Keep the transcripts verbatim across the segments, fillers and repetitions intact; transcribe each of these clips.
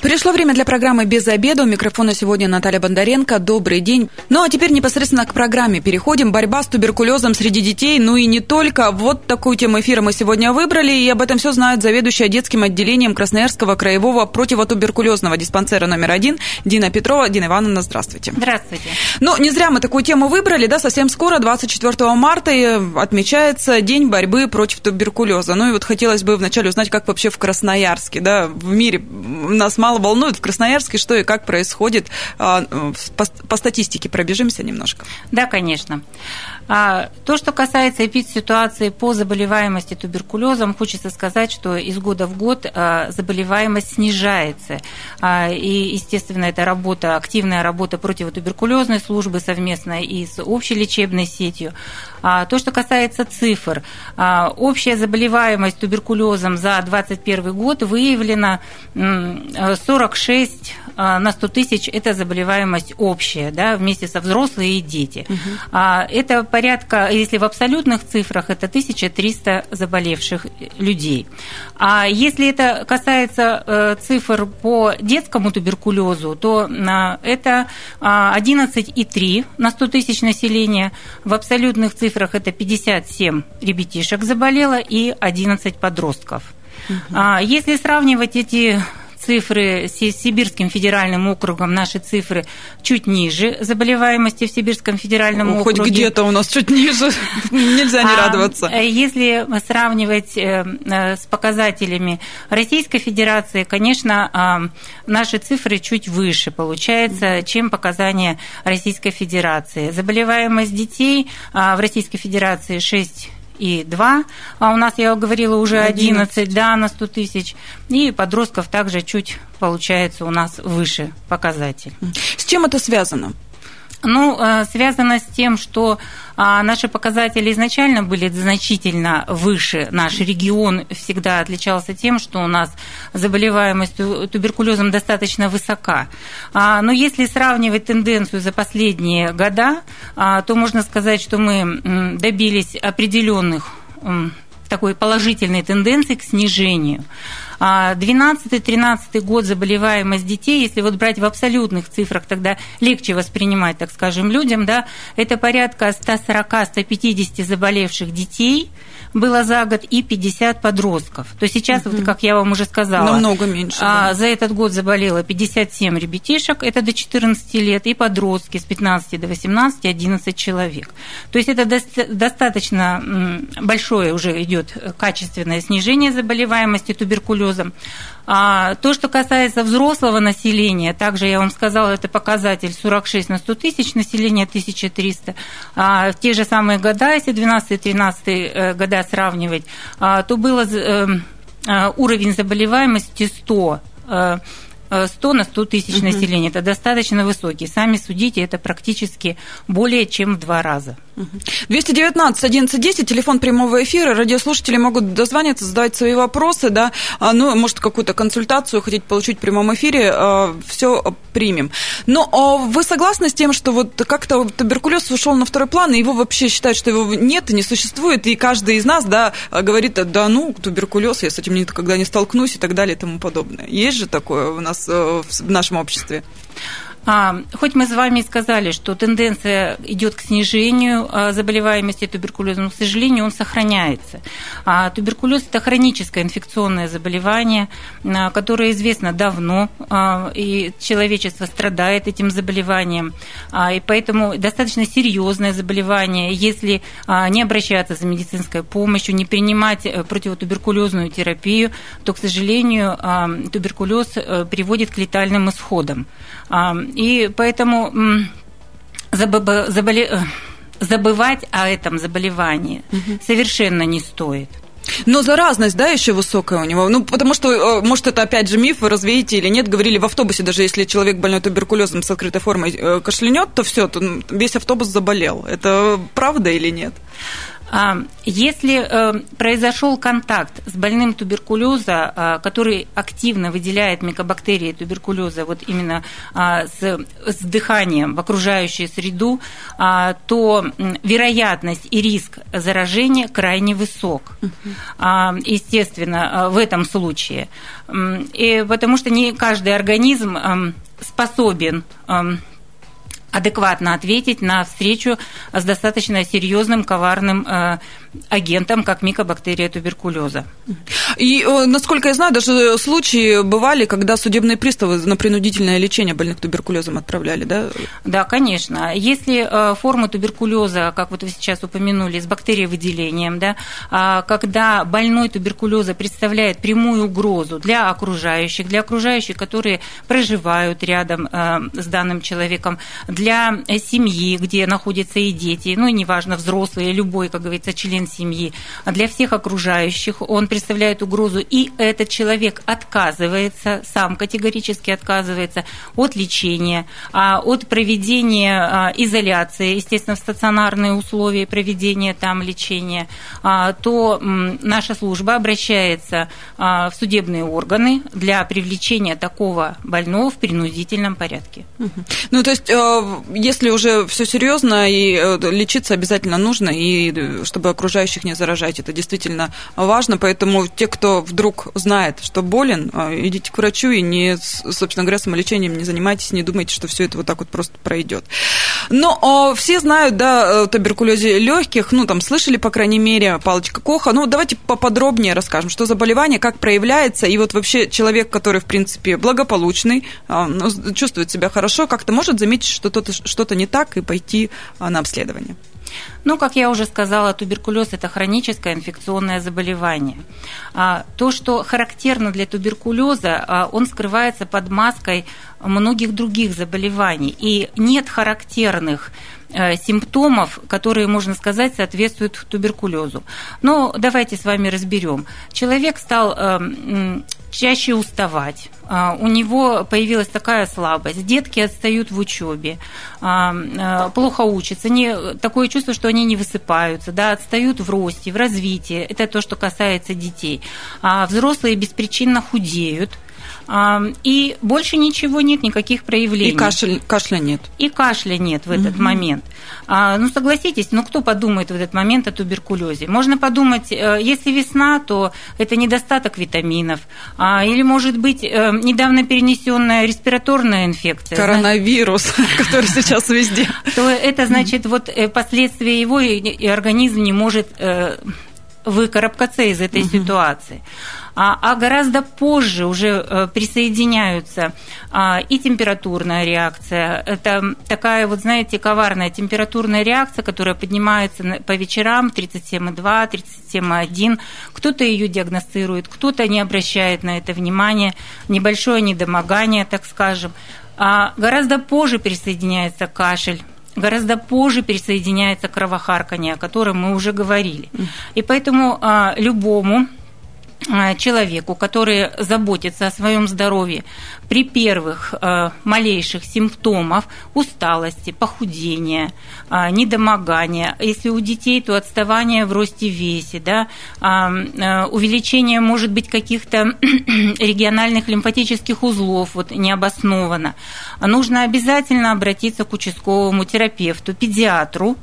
Пришло время для программы «Без обеда». У микрофона сегодня Наталья Бондаренко. Добрый день. Ну а теперь непосредственно к программе переходим. Борьба с туберкулезом среди детей, ну и не только. Вот такую тему эфира мы сегодня выбрали, и об этом все знает заведующая детским отделением Красноярского краевого противотуберкулезного диспансера номер один Дина Петрова. Дина Ивановна, здравствуйте. Здравствуйте. Ну, не зря мы такую тему выбрали, да, совсем скоро, двадцать четвёртого марта, отмечается День борьбы против туберкулеза. Ну и вот хотелось бы вначале узнать, как вообще в Красноярске, да, в мире нас мало волнует, в Красноярске что и как происходит. По, по статистике пробежимся немножко. Да, конечно. То, что касается эпидситуации по заболеваемости туберкулезом, хочется сказать, что из года в год заболеваемость снижается. И, естественно, это работа, активная работа противотуберкулезной службы совместно и с общелечебной сетью. То, что касается цифр, общая заболеваемость туберкулезом за двадцать первый год выявлена сорок шесть на сто тысяч – это заболеваемость общая, да, вместе со взрослыми и дети. Угу. Это порядка, если в абсолютных цифрах, это тысяча триста заболевших людей. А если это касается цифр по детскому туберкулезу, то это одиннадцать целых три на сто тысяч населения. В абсолютных цифрах это пятьдесят семь ребятишек заболело и одиннадцать подростков. Угу. Если сравнивать эти цифры с Сибирским федеральным округом, наши цифры чуть ниже заболеваемости в Сибирском федеральном О, округе. Хоть где-то у нас чуть ниже, нельзя не радоваться. Если сравнивать с показателями Российской Федерации, конечно, наши цифры чуть выше, получается, чем показания Российской Федерации. Заболеваемость детей в Российской Федерации шесть и два, а у нас, я говорила, уже одиннадцать, одиннадцать. Да, на сто тысяч, и подростков также чуть, получается, у нас выше показатель. С чем это связано? Ну, связано с тем, что наши показатели изначально были значительно выше. Наш регион всегда отличался тем, что у нас заболеваемость туберкулезом достаточно высока. Но если сравнивать тенденцию за последние года, то можно сказать, что мы добились определенных такой положительной тенденции к снижению. двенадцатый-тринадцатый год заболеваемость детей, если вот брать в абсолютных цифрах, тогда легче воспринимать, так скажем, людям, да, это порядка сто сорок - сто пятьдесят заболевших детей было за год и пятьдесят подростков. То сейчас, угу. вот, как я вам уже сказала, намного меньше, да. За этот год заболело пятьдесят семь ребятишек, это до четырнадцати лет, и подростки с пятнадцати до восемнадцати, одиннадцать человек. То есть это достаточно большое уже идет качественное снижение заболеваемости туберкулезом. То, что касается взрослого населения, также я вам сказала, это показатель сорок шесть на сто тысяч, населения тысяча триста. В те же самые года, если двенадцатый-тринадцатый года сравнивать, то был уровень заболеваемости сто на сто тысяч угу. населения. Это достаточно высокий. Сами судите, это практически более чем в два раза. двести девятнадцать одиннадцать десять, телефон прямого эфира. Радиослушатели могут дозвониться, задавать свои вопросы, да, ну, может, какую-то консультацию хотите получить в прямом эфире, все примем. Но вы согласны с тем, что вот как-то туберкулез ушел на второй план, и его вообще считают, что его нет, не существует, и каждый из нас, да, говорит, да ну, туберкулез, я с этим никогда не столкнусь и так далее и тому подобное. Есть же такое у нас в нашем обществе? А, хоть мы с вами сказали, что тенденция идет к снижению заболеваемости туберкулезом, но, к сожалению, он сохраняется. А, туберкулез – это хроническое инфекционное заболевание, которое известно давно, а, и человечество страдает этим заболеванием, а, и поэтому достаточно серьезное заболевание, если а, не обращаться за медицинской помощью, не принимать противотуберкулезную терапию, то, к сожалению, а, туберкулез приводит к летальным исходам. А, И поэтому забывать о этом заболевании угу. совершенно не стоит. Но заразность, да, еще высокая у него. Ну, потому что, может, это опять же миф, вы развеете или нет. Говорили в автобусе, даже если человек больной туберкулезом с открытой формой кашлянет, то все, то весь автобус заболел. Это правда или нет? Если произошел контакт с больным туберкулеза, который активно выделяет микобактерии туберкулеза вот именно с, с дыханием в окружающую среду, то вероятность и риск заражения крайне высок, uh-huh. естественно, в этом случае. И потому что не каждый организм способен адекватно ответить на встречу с достаточно серьезным коварным э, агентом, как микобактерия туберкулеза. И, насколько я знаю, даже случаи бывали, когда судебные приставы на принудительное лечение больных туберкулезом отправляли, да? Да, конечно. Если э, формы туберкулеза, как вот вы сейчас упомянули, с бактериевыделением, да, э, когда больной туберкулеза представляет прямую угрозу для окружающих, для окружающих, которые проживают рядом э, с данным человеком, для семьи, где находятся и дети, ну и неважно, взрослые, любой, как говорится, член семьи, для всех окружающих он представляет угрозу, и этот человек отказывается, сам категорически отказывается от лечения, от проведения изоляции, естественно, в стационарные условия проведения там лечения, то наша служба обращается в судебные органы для привлечения такого больного в принудительном порядке. Ну, то есть, если уже все серьезно, и лечиться обязательно нужно, и чтобы окружающих не заражать, это действительно важно. Поэтому те, кто вдруг знает, что болен, идите к врачу и не, собственно говоря, самолечением не занимайтесь, не думайте, что все это вот так вот просто пройдет. Но все знают, да, о туберкулезе легких, ну там слышали, по крайней мере, палочка Коха. Ну давайте поподробнее расскажем, что заболевание, как проявляется, и вот вообще человек, который в принципе благополучный, чувствует себя хорошо, как-то может заметить, что что-то, что-то не так, и пойти на обследование. Ну, как я уже сказала, туберкулез – это хроническое инфекционное заболевание. То, что характерно для туберкулеза, он скрывается под маской многих других заболеваний, и нет характерных симптомов, которые, можно сказать, соответствуют туберкулезу. Но давайте с вами разберем. Человек стал чаще уставать, у него появилась такая слабость, детки отстают в учебе, плохо учатся, не, такое чувство, что они не высыпаются, да, отстают в росте, в развитии, это то, что касается детей. Взрослые беспричинно худеют, и больше ничего нет, никаких проявлений. И кашель, кашля нет. И кашля нет в этот угу. момент. Ну, согласитесь, ну, кто подумает в этот момент о туберкулезе? Можно подумать, если весна, то это недостаток витаминов. Или, может быть, недавно перенесенная респираторная инфекция. Коронавирус, который сейчас везде. То это, значит, вот последствия его, и организм не может выкарабкаться из этой ситуации. А гораздо позже уже присоединяются и температурная реакция. Это такая вот, знаете, коварная температурная реакция, которая поднимается по вечерам тридцать семь и два, тридцать семь и один. Кто-то ее диагностирует, кто-то не обращает на это внимания. Небольшое недомогание, так скажем. А гораздо позже присоединяется кашель. Гораздо позже присоединяется кровохарканье, о котором мы уже говорили. И поэтому любому человеку, который заботится о своем здоровье, при первых э, малейших симптомах усталости, похудения, э, недомогания, если у детей, то отставание в росте весе, да, э, увеличение, может быть, каких-то региональных лимфатических узлов вот, необоснованно, нужно обязательно обратиться к участковому терапевту, педиатру,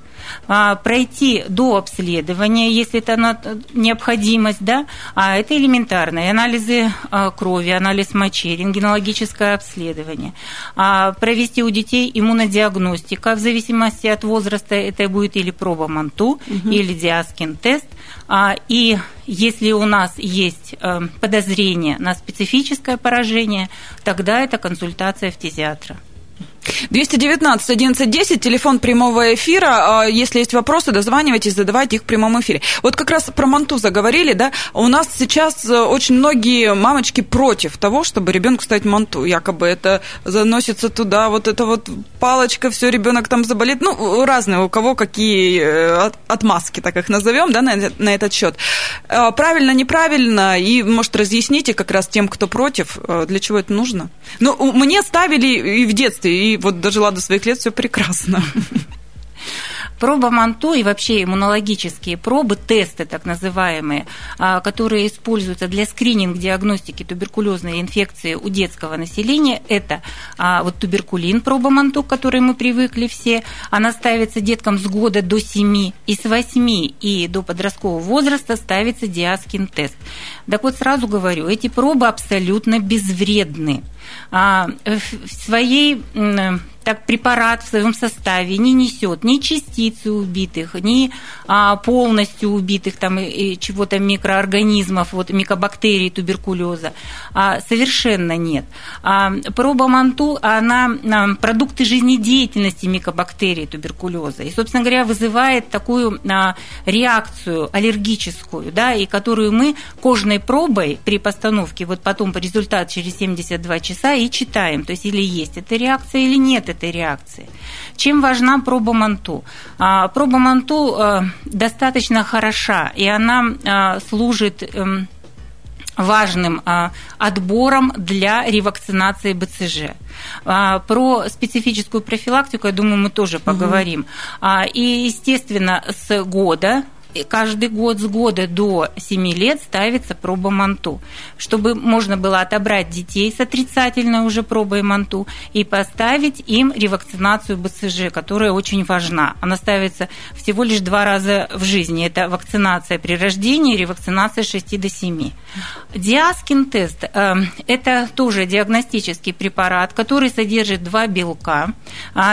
пройти до обследования, если это необходимость, да, а это элементарные анализы крови, анализ мочи, рентгенологическое обследование, провести у детей иммунодиагностика, в зависимости от возраста это будет или проба Манту, угу. или диаскин-тест, и если у нас есть подозрение на специфическое поражение, тогда это консультация фтизиатра. двести девятнадцать одиннадцать десять, телефон прямого эфира. Если есть вопросы, дозванивайтесь, задавайте их в прямом эфире. Вот как раз про Манту заговорили, да? У нас сейчас очень многие мамочки против того, чтобы ребенку ставить Манту. Якобы это заносится туда, вот эта вот палочка, все, ребенок там заболит. Ну, разные, у кого какие отмазки, так их назовем, да, на, на этот счет. Правильно, неправильно, и, может, разъясните как раз тем, кто против, для чего это нужно. Ну, мне ставили и в детстве, и вот дожила до своих лет, все прекрасно. Проба Манту и вообще иммунологические пробы, тесты так называемые, которые используются для скрининг-диагностики туберкулезной инфекции у детского населения, это вот туберкулин, проба Манту, к которой мы привыкли все, она ставится деткам с года до семи, и с восьми и до подросткового возраста ставится диаскин-тест. Так вот, сразу говорю, эти пробы абсолютно безвредны. В своей... Так, препарат в своем составе не несет ни частицы убитых, ни а, полностью убитых там, и чего-то микроорганизмов, вот, микобактерий туберкулеза. А, совершенно нет. А, проба Манту, она а, продукты жизнедеятельности микобактерий туберкулеза. И, собственно говоря, вызывает такую а, реакцию аллергическую, да, и которую мы кожной пробой при постановке, вот потом по результату через семьдесят два часа и читаем. То есть или есть эта реакция, или нет этой реакции. Чем важна проба Манту? А, проба Манту а, достаточно хороша, и она а, служит эм, важным а, отбором для ревакцинации БЦЖ. А, про специфическую профилактику, я думаю, мы тоже поговорим. Угу. А, и, естественно, с года... Каждый год с года до семи лет ставится проба Манту, чтобы можно было отобрать детей с отрицательной уже пробой Манту и поставить им ревакцинацию БЦЖ, которая очень важна. Она ставится всего лишь два раза в жизни. Это вакцинация при рождении и ревакцинация с шести до семи. Диаскин-тест – это тоже диагностический препарат, который содержит два белка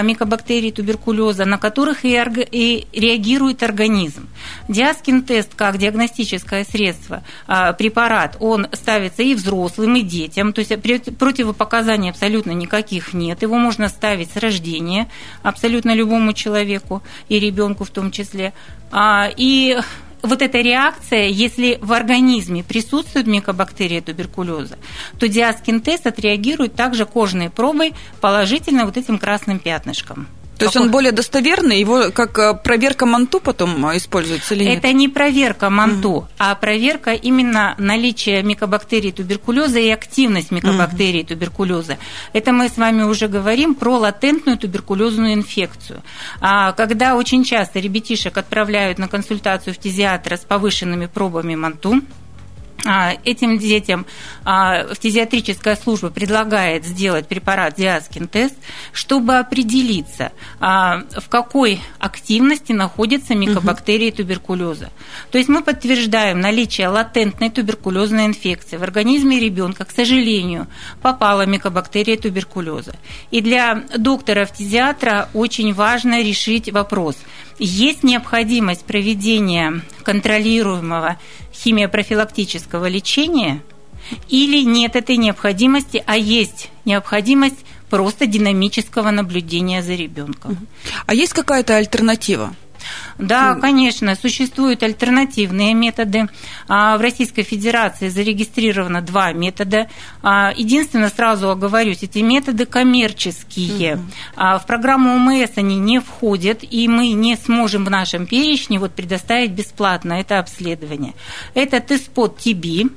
микобактерий туберкулеза, на которых и реагирует организм. Диаскин-тест как диагностическое средство, препарат, он ставится и взрослым, и детям, то есть противопоказаний абсолютно никаких нет, его можно ставить с рождения абсолютно любому человеку и ребенку в том числе. И вот эта реакция, если в организме присутствует микобактерия туберкулеза, то диаскин-тест отреагирует также кожной пробой положительно вот этим красным пятнышком. То есть он более достоверный, его как проверка Манту потом используется или нет? Это не проверка Манту, mm-hmm. а проверка именно наличия микобактерий туберкулеза и активность микобактерий mm-hmm. туберкулеза. Это мы с вами уже говорим про латентную туберкулезную инфекцию. Когда очень часто ребятишек отправляют на консультацию фтизиатра с повышенными пробами Манту, этим детям фтизиатрическая служба предлагает сделать препарат диаскин-тест, чтобы определиться, в какой активности находятся микобактерии туберкулеза. То есть мы подтверждаем наличие латентной туберкулезной инфекции. В организме ребенка, к сожалению, попала микобактерия туберкулеза. И для доктора-фтизиатра очень важно решить вопрос. Есть необходимость проведения контролируемого химиопрофилактического лечения или нет этой необходимости, а есть необходимость просто динамического наблюдения за ребенком. А есть какая-то альтернатива? Да, конечно, существуют альтернативные методы. В Российской Федерации зарегистрировано два метода. Единственное, сразу оговорюсь, эти методы коммерческие. Mm-hmm. В программу ОМС они не входят, и мы не сможем в нашем перечне вот предоставить бесплатно это обследование. Это Т-эс пот-ти-би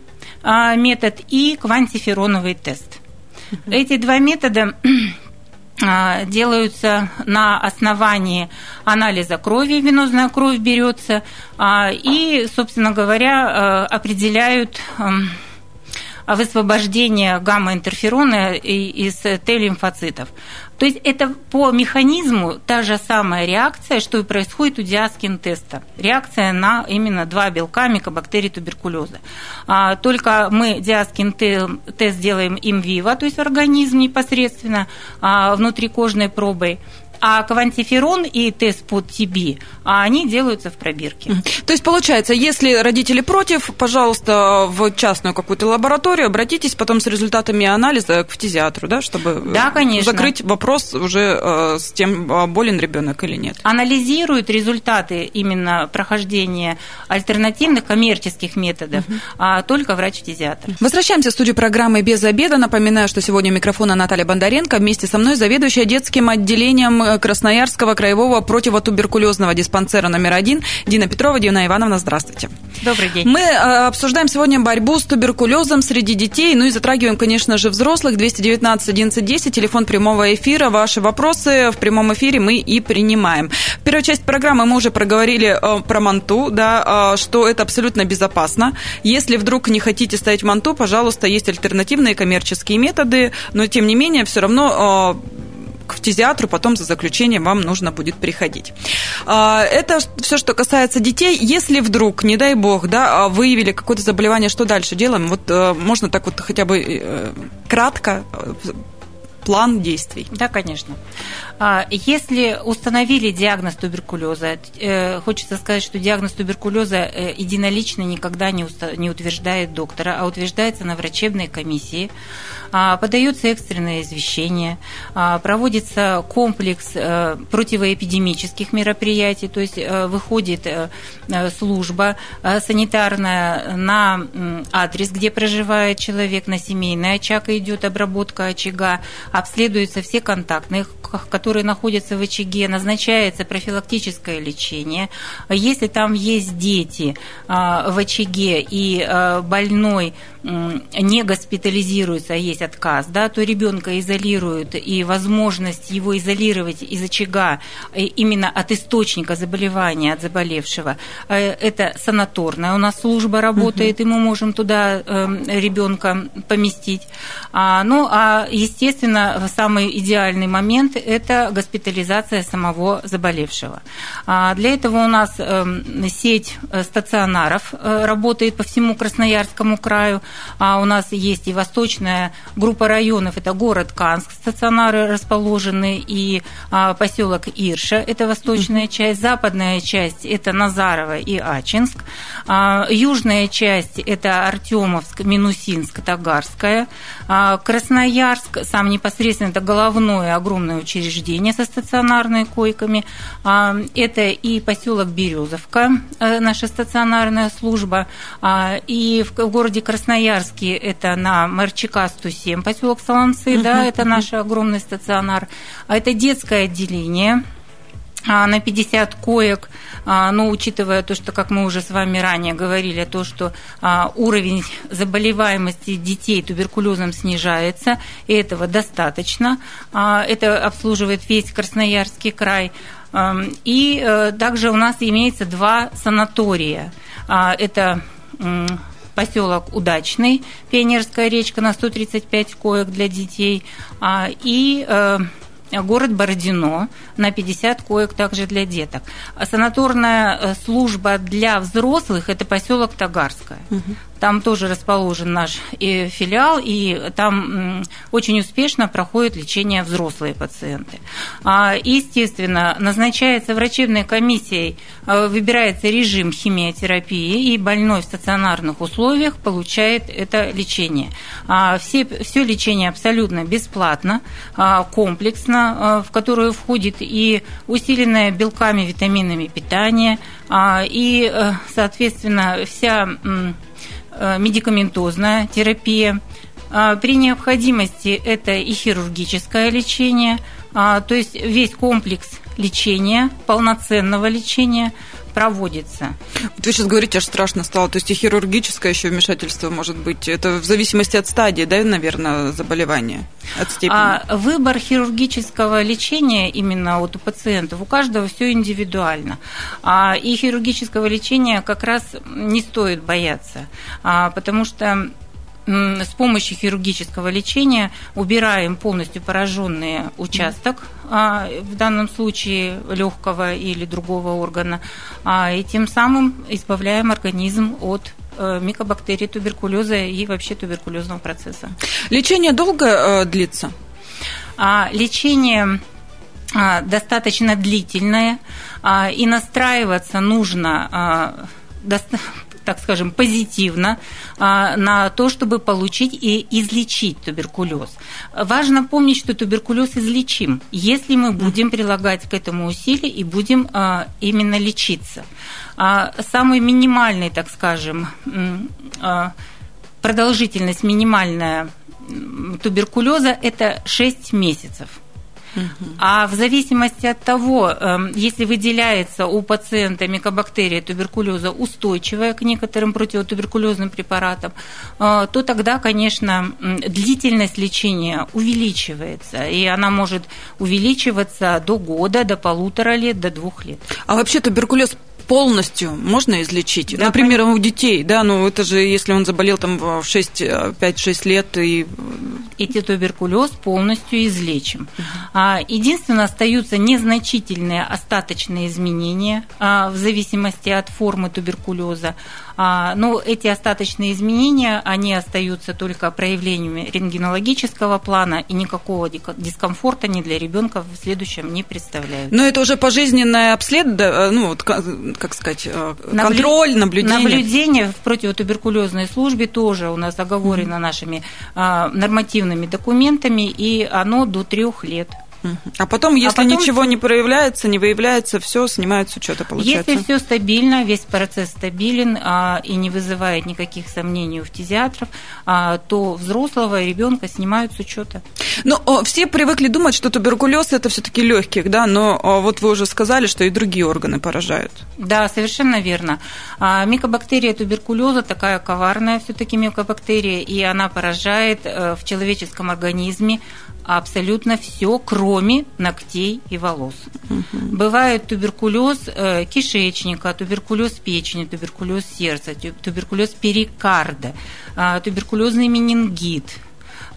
метод и квантифероновый тест. Mm-hmm. Эти два метода... делаются на основании анализа крови, венозная кровь берется, и, собственно говоря, определяют высвобождение гамма-интерферона из Т-лимфоцитов. То есть это по механизму та же самая реакция, что и происходит у диаскин-теста. Реакция на именно два белка микобактерий туберкулеза. Только мы диаскин-тест делаем in vivo, то есть в организм непосредственно, внутрикожной пробой. А квантиферон и Т-эс пот-ти-би, они делаются в пробирке. То есть, получается, если родители против, пожалуйста, в частную какую-то лабораторию обратитесь потом с результатами анализа к фтизиатру, да, чтобы да, закрыть вопрос уже с тем, болен ребенок или нет. Анализируют результаты именно прохождения альтернативных коммерческих методов угу. а только врач-фтизиатр. Возвращаемся в студию программы «Без обеда». Напоминаю, что сегодня у микрофона Наталья Бондаренко. Вместе со мной заведующая детским отделением Красноярского краевого противотуберкулезного диспансера номер один Дина Петрова. Дина Ивановна, здравствуйте. Добрый день. Мы обсуждаем сегодня борьбу с туберкулезом среди детей, ну и затрагиваем, конечно же, взрослых. Двести девятнадцать одиннадцать десять, телефон прямого эфира. Ваши вопросы в прямом эфире мы и принимаем. В первой части программы мы уже проговорили про манту, да, что это абсолютно безопасно. Если вдруг не хотите ставить манту, пожалуйста, есть альтернативные коммерческие методы, но, тем не менее, все равно к фтизиатру потом за заключением вам нужно будет приходить. Это все, что касается детей. Если вдруг, не дай бог, да, выявили какое-то заболевание, что дальше делаем? Вот можно так вот хотя бы кратко план действий? Да, конечно. Если установили диагноз туберкулеза, хочется сказать, что диагноз туберкулеза единолично никогда не утверждает доктора, а утверждается на врачебной комиссии, подается экстренное извещение, проводится комплекс противоэпидемических мероприятий, то есть выходит служба санитарная на адрес, где проживает человек, на семейный очаг идет обработка очага, обследуются все контактные, которые находятся в очаге, назначается профилактическое лечение. Если там есть дети в очаге и больной не госпитализируется, а есть отказ, да, то ребенка изолируют, и возможность его изолировать из очага именно от источника заболевания, от заболевшего, это санаторная у нас служба работает, и мы можем туда ребенка поместить. Ну, а естественно, самый идеальный момент – это госпитализация самого заболевшего. Для этого у нас сеть стационаров работает по всему Красноярскому краю. У нас есть и восточная группа районов, это город Канск, стационары расположены, и поселок Ирша, это восточная часть, западная часть, это Назарово и Ачинск, южная часть, это Артемовск, Минусинск, Тагарская, Красноярск, сам непосредственно, это головное огромное учреждение со стационарными койками, это и поселок Березовка, наша стационарная служба, и в городе Красноярске это на эм эр че ка сто семь поселок Солонцы, uh-huh. да, это наш огромный стационар, а это детское отделение на пятьдесят коек, но учитывая то, что, как мы уже с вами ранее говорили, то, что уровень заболеваемости детей туберкулезом снижается, и этого достаточно, это обслуживает весь Красноярский край. И также у нас имеется два санатория, это поселок Удачный, Пионерская речка на сто тридцать пять коек для детей, и город Бородино на пятьдесят коек также для деток. Санаторная служба для взрослых – это поселок Тагарское. Угу. Там тоже расположен наш филиал, и там очень успешно проходит лечение взрослые пациенты. Естественно, назначается врачебной комиссией, выбирается режим химиотерапии, и больной в стационарных условиях получает это лечение. Все, все лечение абсолютно бесплатно, комплексно, в которое входит и усиленное белками, витаминами питание, и, соответственно, вся медикаментозная терапия. При необходимости это и хирургическое лечение, то есть весь комплекс лечения, полноценного лечения проводится. Вот вы сейчас говорите, аж страшно стало, то есть и хирургическое еще вмешательство может быть, это в зависимости от стадии, да, наверное, заболевания, от степени? А выбор хирургического лечения именно вот у пациентов, у каждого все индивидуально, и хирургического лечения как раз не стоит бояться, потому что с помощью хирургического лечения убираем полностью пораженный участок, в данном случае легкого или другого органа, и тем самым избавляем организм от микобактерий туберкулеза и вообще туберкулезного процесса. Лечение долго длится? Лечение достаточно длительное, и настраиваться нужно достаточно, так скажем, позитивно на то, чтобы получить и излечить туберкулез. Важно помнить, что туберкулез излечим, если мы будем прилагать к этому усилия и будем именно лечиться. Самый минимальный, так скажем, продолжительность минимальная туберкулеза – это шесть месяцев. Угу. А в зависимости от того, если выделяется у пациента микобактерия туберкулеза, устойчивая к некоторым противотуберкулезным препаратам, то тогда, конечно, длительность лечения увеличивается, и она может увеличиваться до года, до полутора лет, до двух лет. А вообще туберкулез полностью можно излечить? Да, например, у детей, да, ну это же, если он заболел там в шесть, пять-шесть лет и... Эти туберкулез полностью излечим. Единственное, остаются незначительные остаточные изменения в зависимости от формы туберкулеза. Но эти остаточные изменения, они остаются только проявлениями рентгенологического плана, и никакого дискомфорта ни для ребенка в следующем не представляют. Но это уже пожизненное обследование, ну, вот, как сказать, контроль, наблюдение? Наблюдение в противотуберкулезной службе тоже у нас оговорено нашими нормативными документами, и оно до трех лет. А потом, если а потом... ничего не проявляется, не выявляется, все снимают с учета, получается. Если все стабильно, весь процесс стабилен а, и не вызывает никаких сомнений у фтизиатров, а, то взрослого и ребенка снимают с учета. Но о, все привыкли думать, что туберкулез это все-таки легких, да, но о, вот вы уже сказали, что и другие органы поражают. Да, совершенно верно. А, микобактерия туберкулеза такая коварная, все-таки микобактерия, и она поражает а, в человеческом организме абсолютно все, кроме ногтей и волос. Угу. Бывает туберкулез кишечника, туберкулез печени, туберкулез сердца, туберкулез перикарда, туберкулезный менингит.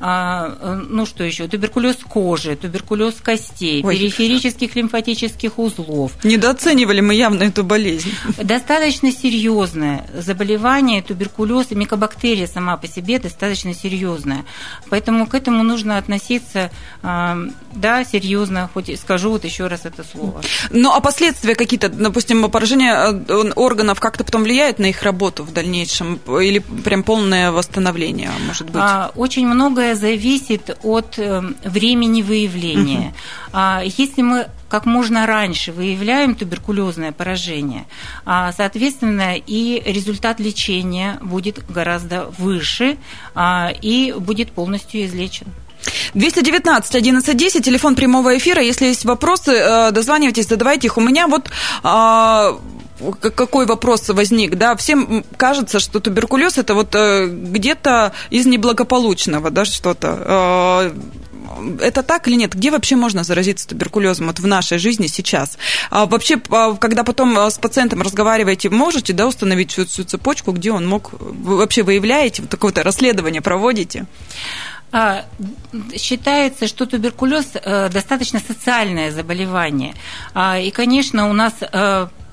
Ну что еще? Туберкулез кожи, туберкулез костей, Ой, периферических лимфатических узлов. Недооценивали мы явно эту болезнь. Достаточно серьезное заболевание, туберкулез, микобактерия сама по себе достаточно серьезная. Поэтому к этому нужно относиться, да, серьезно, хоть скажу вот еще раз это слово. Ну а последствия какие-то, допустим, поражение органов как-то потом влияет на их работу в дальнейшем? Или прям полное восстановление, может быть? Очень многое зависит от времени выявления. Uh-huh. Если мы как можно раньше выявляем туберкулезное поражение, соответственно, и результат лечения будет гораздо выше и будет полностью излечен. двести девятнадцать одиннадцать десять, телефон прямого эфира. Если есть вопросы, дозванивайтесь, задавайте их. У меня вот... Какой вопрос возник? Да, всем кажется, что туберкулез это вот где-то из неблагополучного, да, что-то. Это так или нет? Где вообще можно заразиться туберкулезом вот в нашей жизни сейчас? А вообще, когда потом с пациентом разговариваете, можете, да, установить всю, всю цепочку, где он мог? Вы вообще выявляете, вот такое-то расследование проводите? Считается, что туберкулез достаточно социальное заболевание. И, конечно, у нас...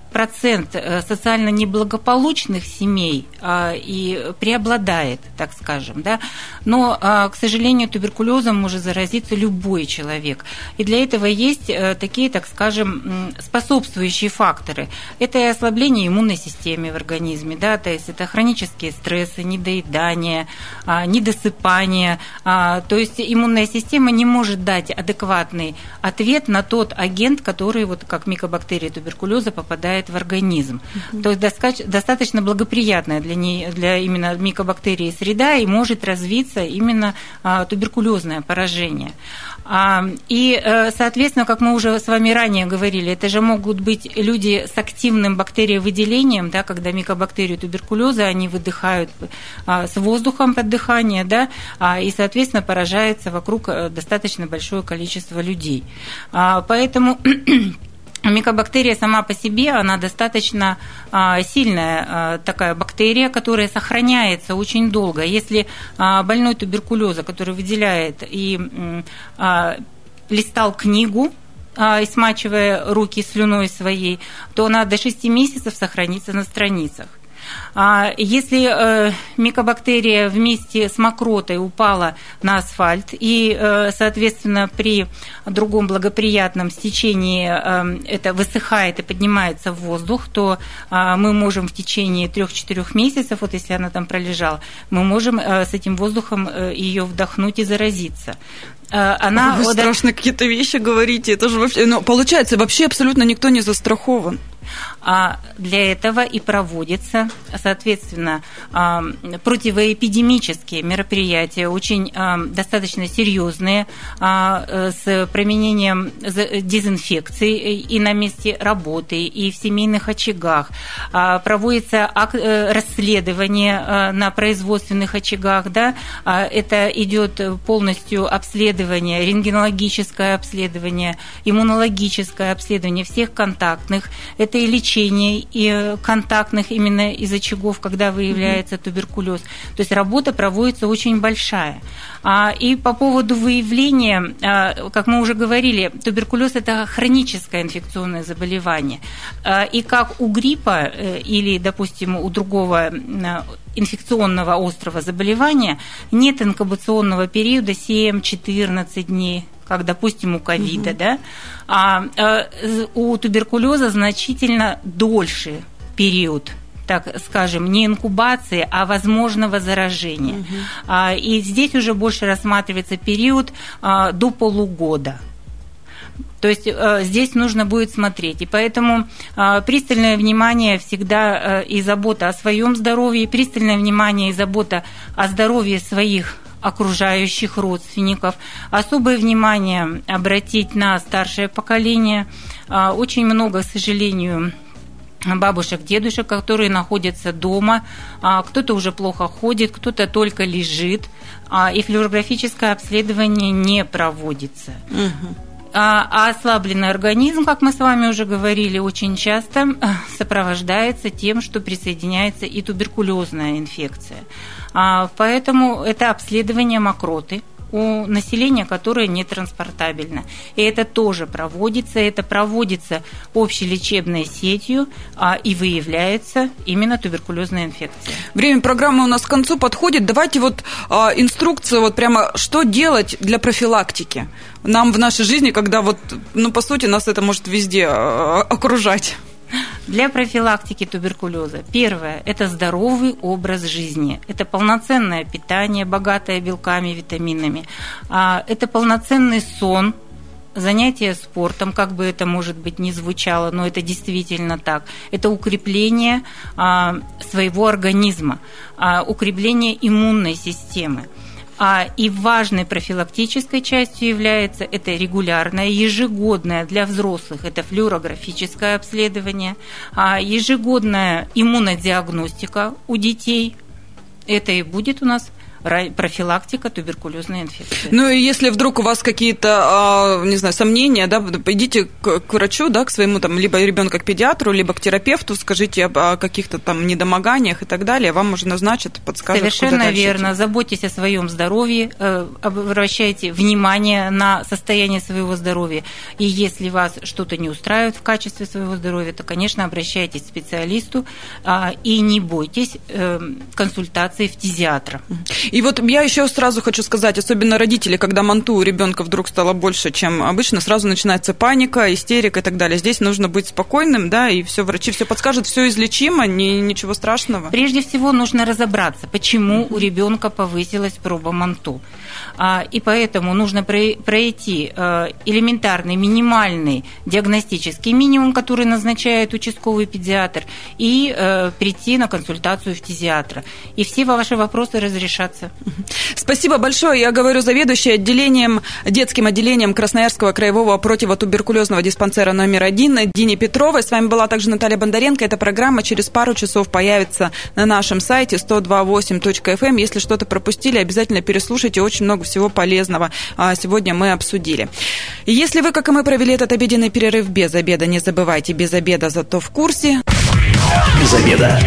процент социально неблагополучных семей а, и преобладает, так скажем, да? Но, а, к сожалению, туберкулезом может заразиться любой человек. И для этого есть а, такие, так скажем, способствующие факторы. Это и ослабление иммунной системы в организме, да? То есть это хронические стрессы, недоедание, а, недосыпание. А, то есть иммунная система не может дать адекватный ответ на тот агент, который, вот, как микобактерия туберкулеза, попадает в организм. Uh-huh. То есть достаточно благоприятная для, не, для именно микобактерии среда, и может развиться именно а, туберкулезное поражение. А, и, соответственно, как мы уже с вами ранее говорили, это же могут быть люди с активным бактериовыделением, да, когда микобактерию туберкулеза они выдыхают а, с воздухом под дыхание, да, а, и, соответственно, поражается вокруг достаточно большое количество людей. А, поэтому... Микобактерия сама по себе, она достаточно а, сильная а, такая бактерия, которая сохраняется очень долго. Если а, больной туберкулеза, который выделяет и а, листал книгу, и смачивая руки слюной своей, то она до шести месяцев сохранится на страницах. Если микобактерия вместе с мокротой упала на асфальт и, соответственно, при другом благоприятном стечении это высыхает и поднимается в воздух, то мы можем в течение трех-четырех месяцев, вот если она там пролежала, мы можем с этим воздухом ее вдохнуть и заразиться. Она... Вы страшно какие-то вещи говорите, это же вообще... Но получается, вообще абсолютно никто не застрахован. Для этого и проводятся, соответственно, противоэпидемические мероприятия, очень достаточно серьезные, с применением дезинфекции и на месте работы, и в семейных очагах. Проводится расследование на производственных очагах, да? Это идет полностью обследование, рентгенологическое обследование, иммунологическое обследование всех контактных, это и лечение и контактных именно из очагов, когда выявляется туберкулез. То есть работа проводится очень большая. И по поводу выявления, как мы уже говорили, туберкулез – это хроническое инфекционное заболевание. И как у гриппа или, допустим, у другого инфекционного острого заболевания нет инкубационного периода семь-четырнадцать дней, как, допустим, у ковида, угу. да, а, а у туберкулеза значительно дольше период, так скажем, не инкубации, а возможного заражения. Угу. А, и здесь уже больше рассматривается период а, до полугода. То есть здесь нужно будет смотреть. И поэтому пристальное внимание всегда и забота о своем здоровье, и пристальное внимание и забота о здоровье своих окружающих родственников. Особое внимание обратить на старшее поколение. Очень много, к сожалению, бабушек, дедушек, которые находятся дома. Кто-то уже плохо ходит, кто-то только лежит. И флюорографическое обследование не проводится. Угу. А ослабленный организм, как мы с вами уже говорили, очень часто сопровождается тем, что присоединяется и туберкулезная инфекция. Поэтому это обследование мокроты у населения, которое нетранспортабельно. И это тоже проводится, это проводится общелечебной сетью, а, и выявляется именно туберкулезная инфекция. Время программы у нас к концу подходит. Давайте вот а, инструкцию, вот прямо что делать для профилактики нам в нашей жизни, когда вот, ну, по сути, нас это может везде а, окружать. Для профилактики туберкулеза. Первое – это здоровый образ жизни. Это полноценное питание, богатое белками, витаминами. Это полноценный сон, занятия спортом, как бы это, может быть, ни звучало, но это действительно так. Это укрепление своего организма, укрепление иммунной системы. А и важной профилактической частью является это регулярное, ежегодное для взрослых, это флюорографическое обследование, ежегодная иммунодиагностика у детей. Это и будет у нас профилактика туберкулезной инфекции. Ну и если вдруг у вас какие-то, не знаю, сомнения, да, идите к врачу, да, к своему там, либо ребенка к педиатру, либо к терапевту, скажите о каких-то там недомоганиях и так далее, вам уже назначат, подскажут. Совершенно верно. Идти. Заботьтесь о своем здоровье, обращайте внимание на состояние своего здоровья. И если вас что-то не устраивает в качестве своего здоровья, то, конечно, обращайтесь к специалисту и не бойтесь консультации фтизиатра. И вот я еще сразу хочу сказать, особенно родители, когда манту у ребенка вдруг стало больше, чем обычно, сразу начинается паника, истерика и так далее. Здесь нужно быть спокойным, да, и все, врачи все подскажут, все излечимо, не, ничего страшного. Прежде всего нужно разобраться, почему mm-hmm. у ребенка повысилась проба манту. И поэтому нужно пройти элементарный, минимальный диагностический минимум, который назначает участковый педиатр, и прийти на консультацию фтизиатра. И все ваши вопросы разрешатся. Спасибо большое. Я говорю заведующей отделением, детским отделением Красноярского краевого противотуберкулезного диспансера номер один Дине Петровой. С вами была также Наталья Бондаренко. Эта программа через пару часов появится на нашем сайте сто два и восемь эф эм. Если что-то пропустили, обязательно переслушайте. Очень много всего полезного сегодня мы обсудили. И если вы, как и мы, провели этот обеденный перерыв без обеда, не забывайте, без обеда зато в курсе. Без обеда.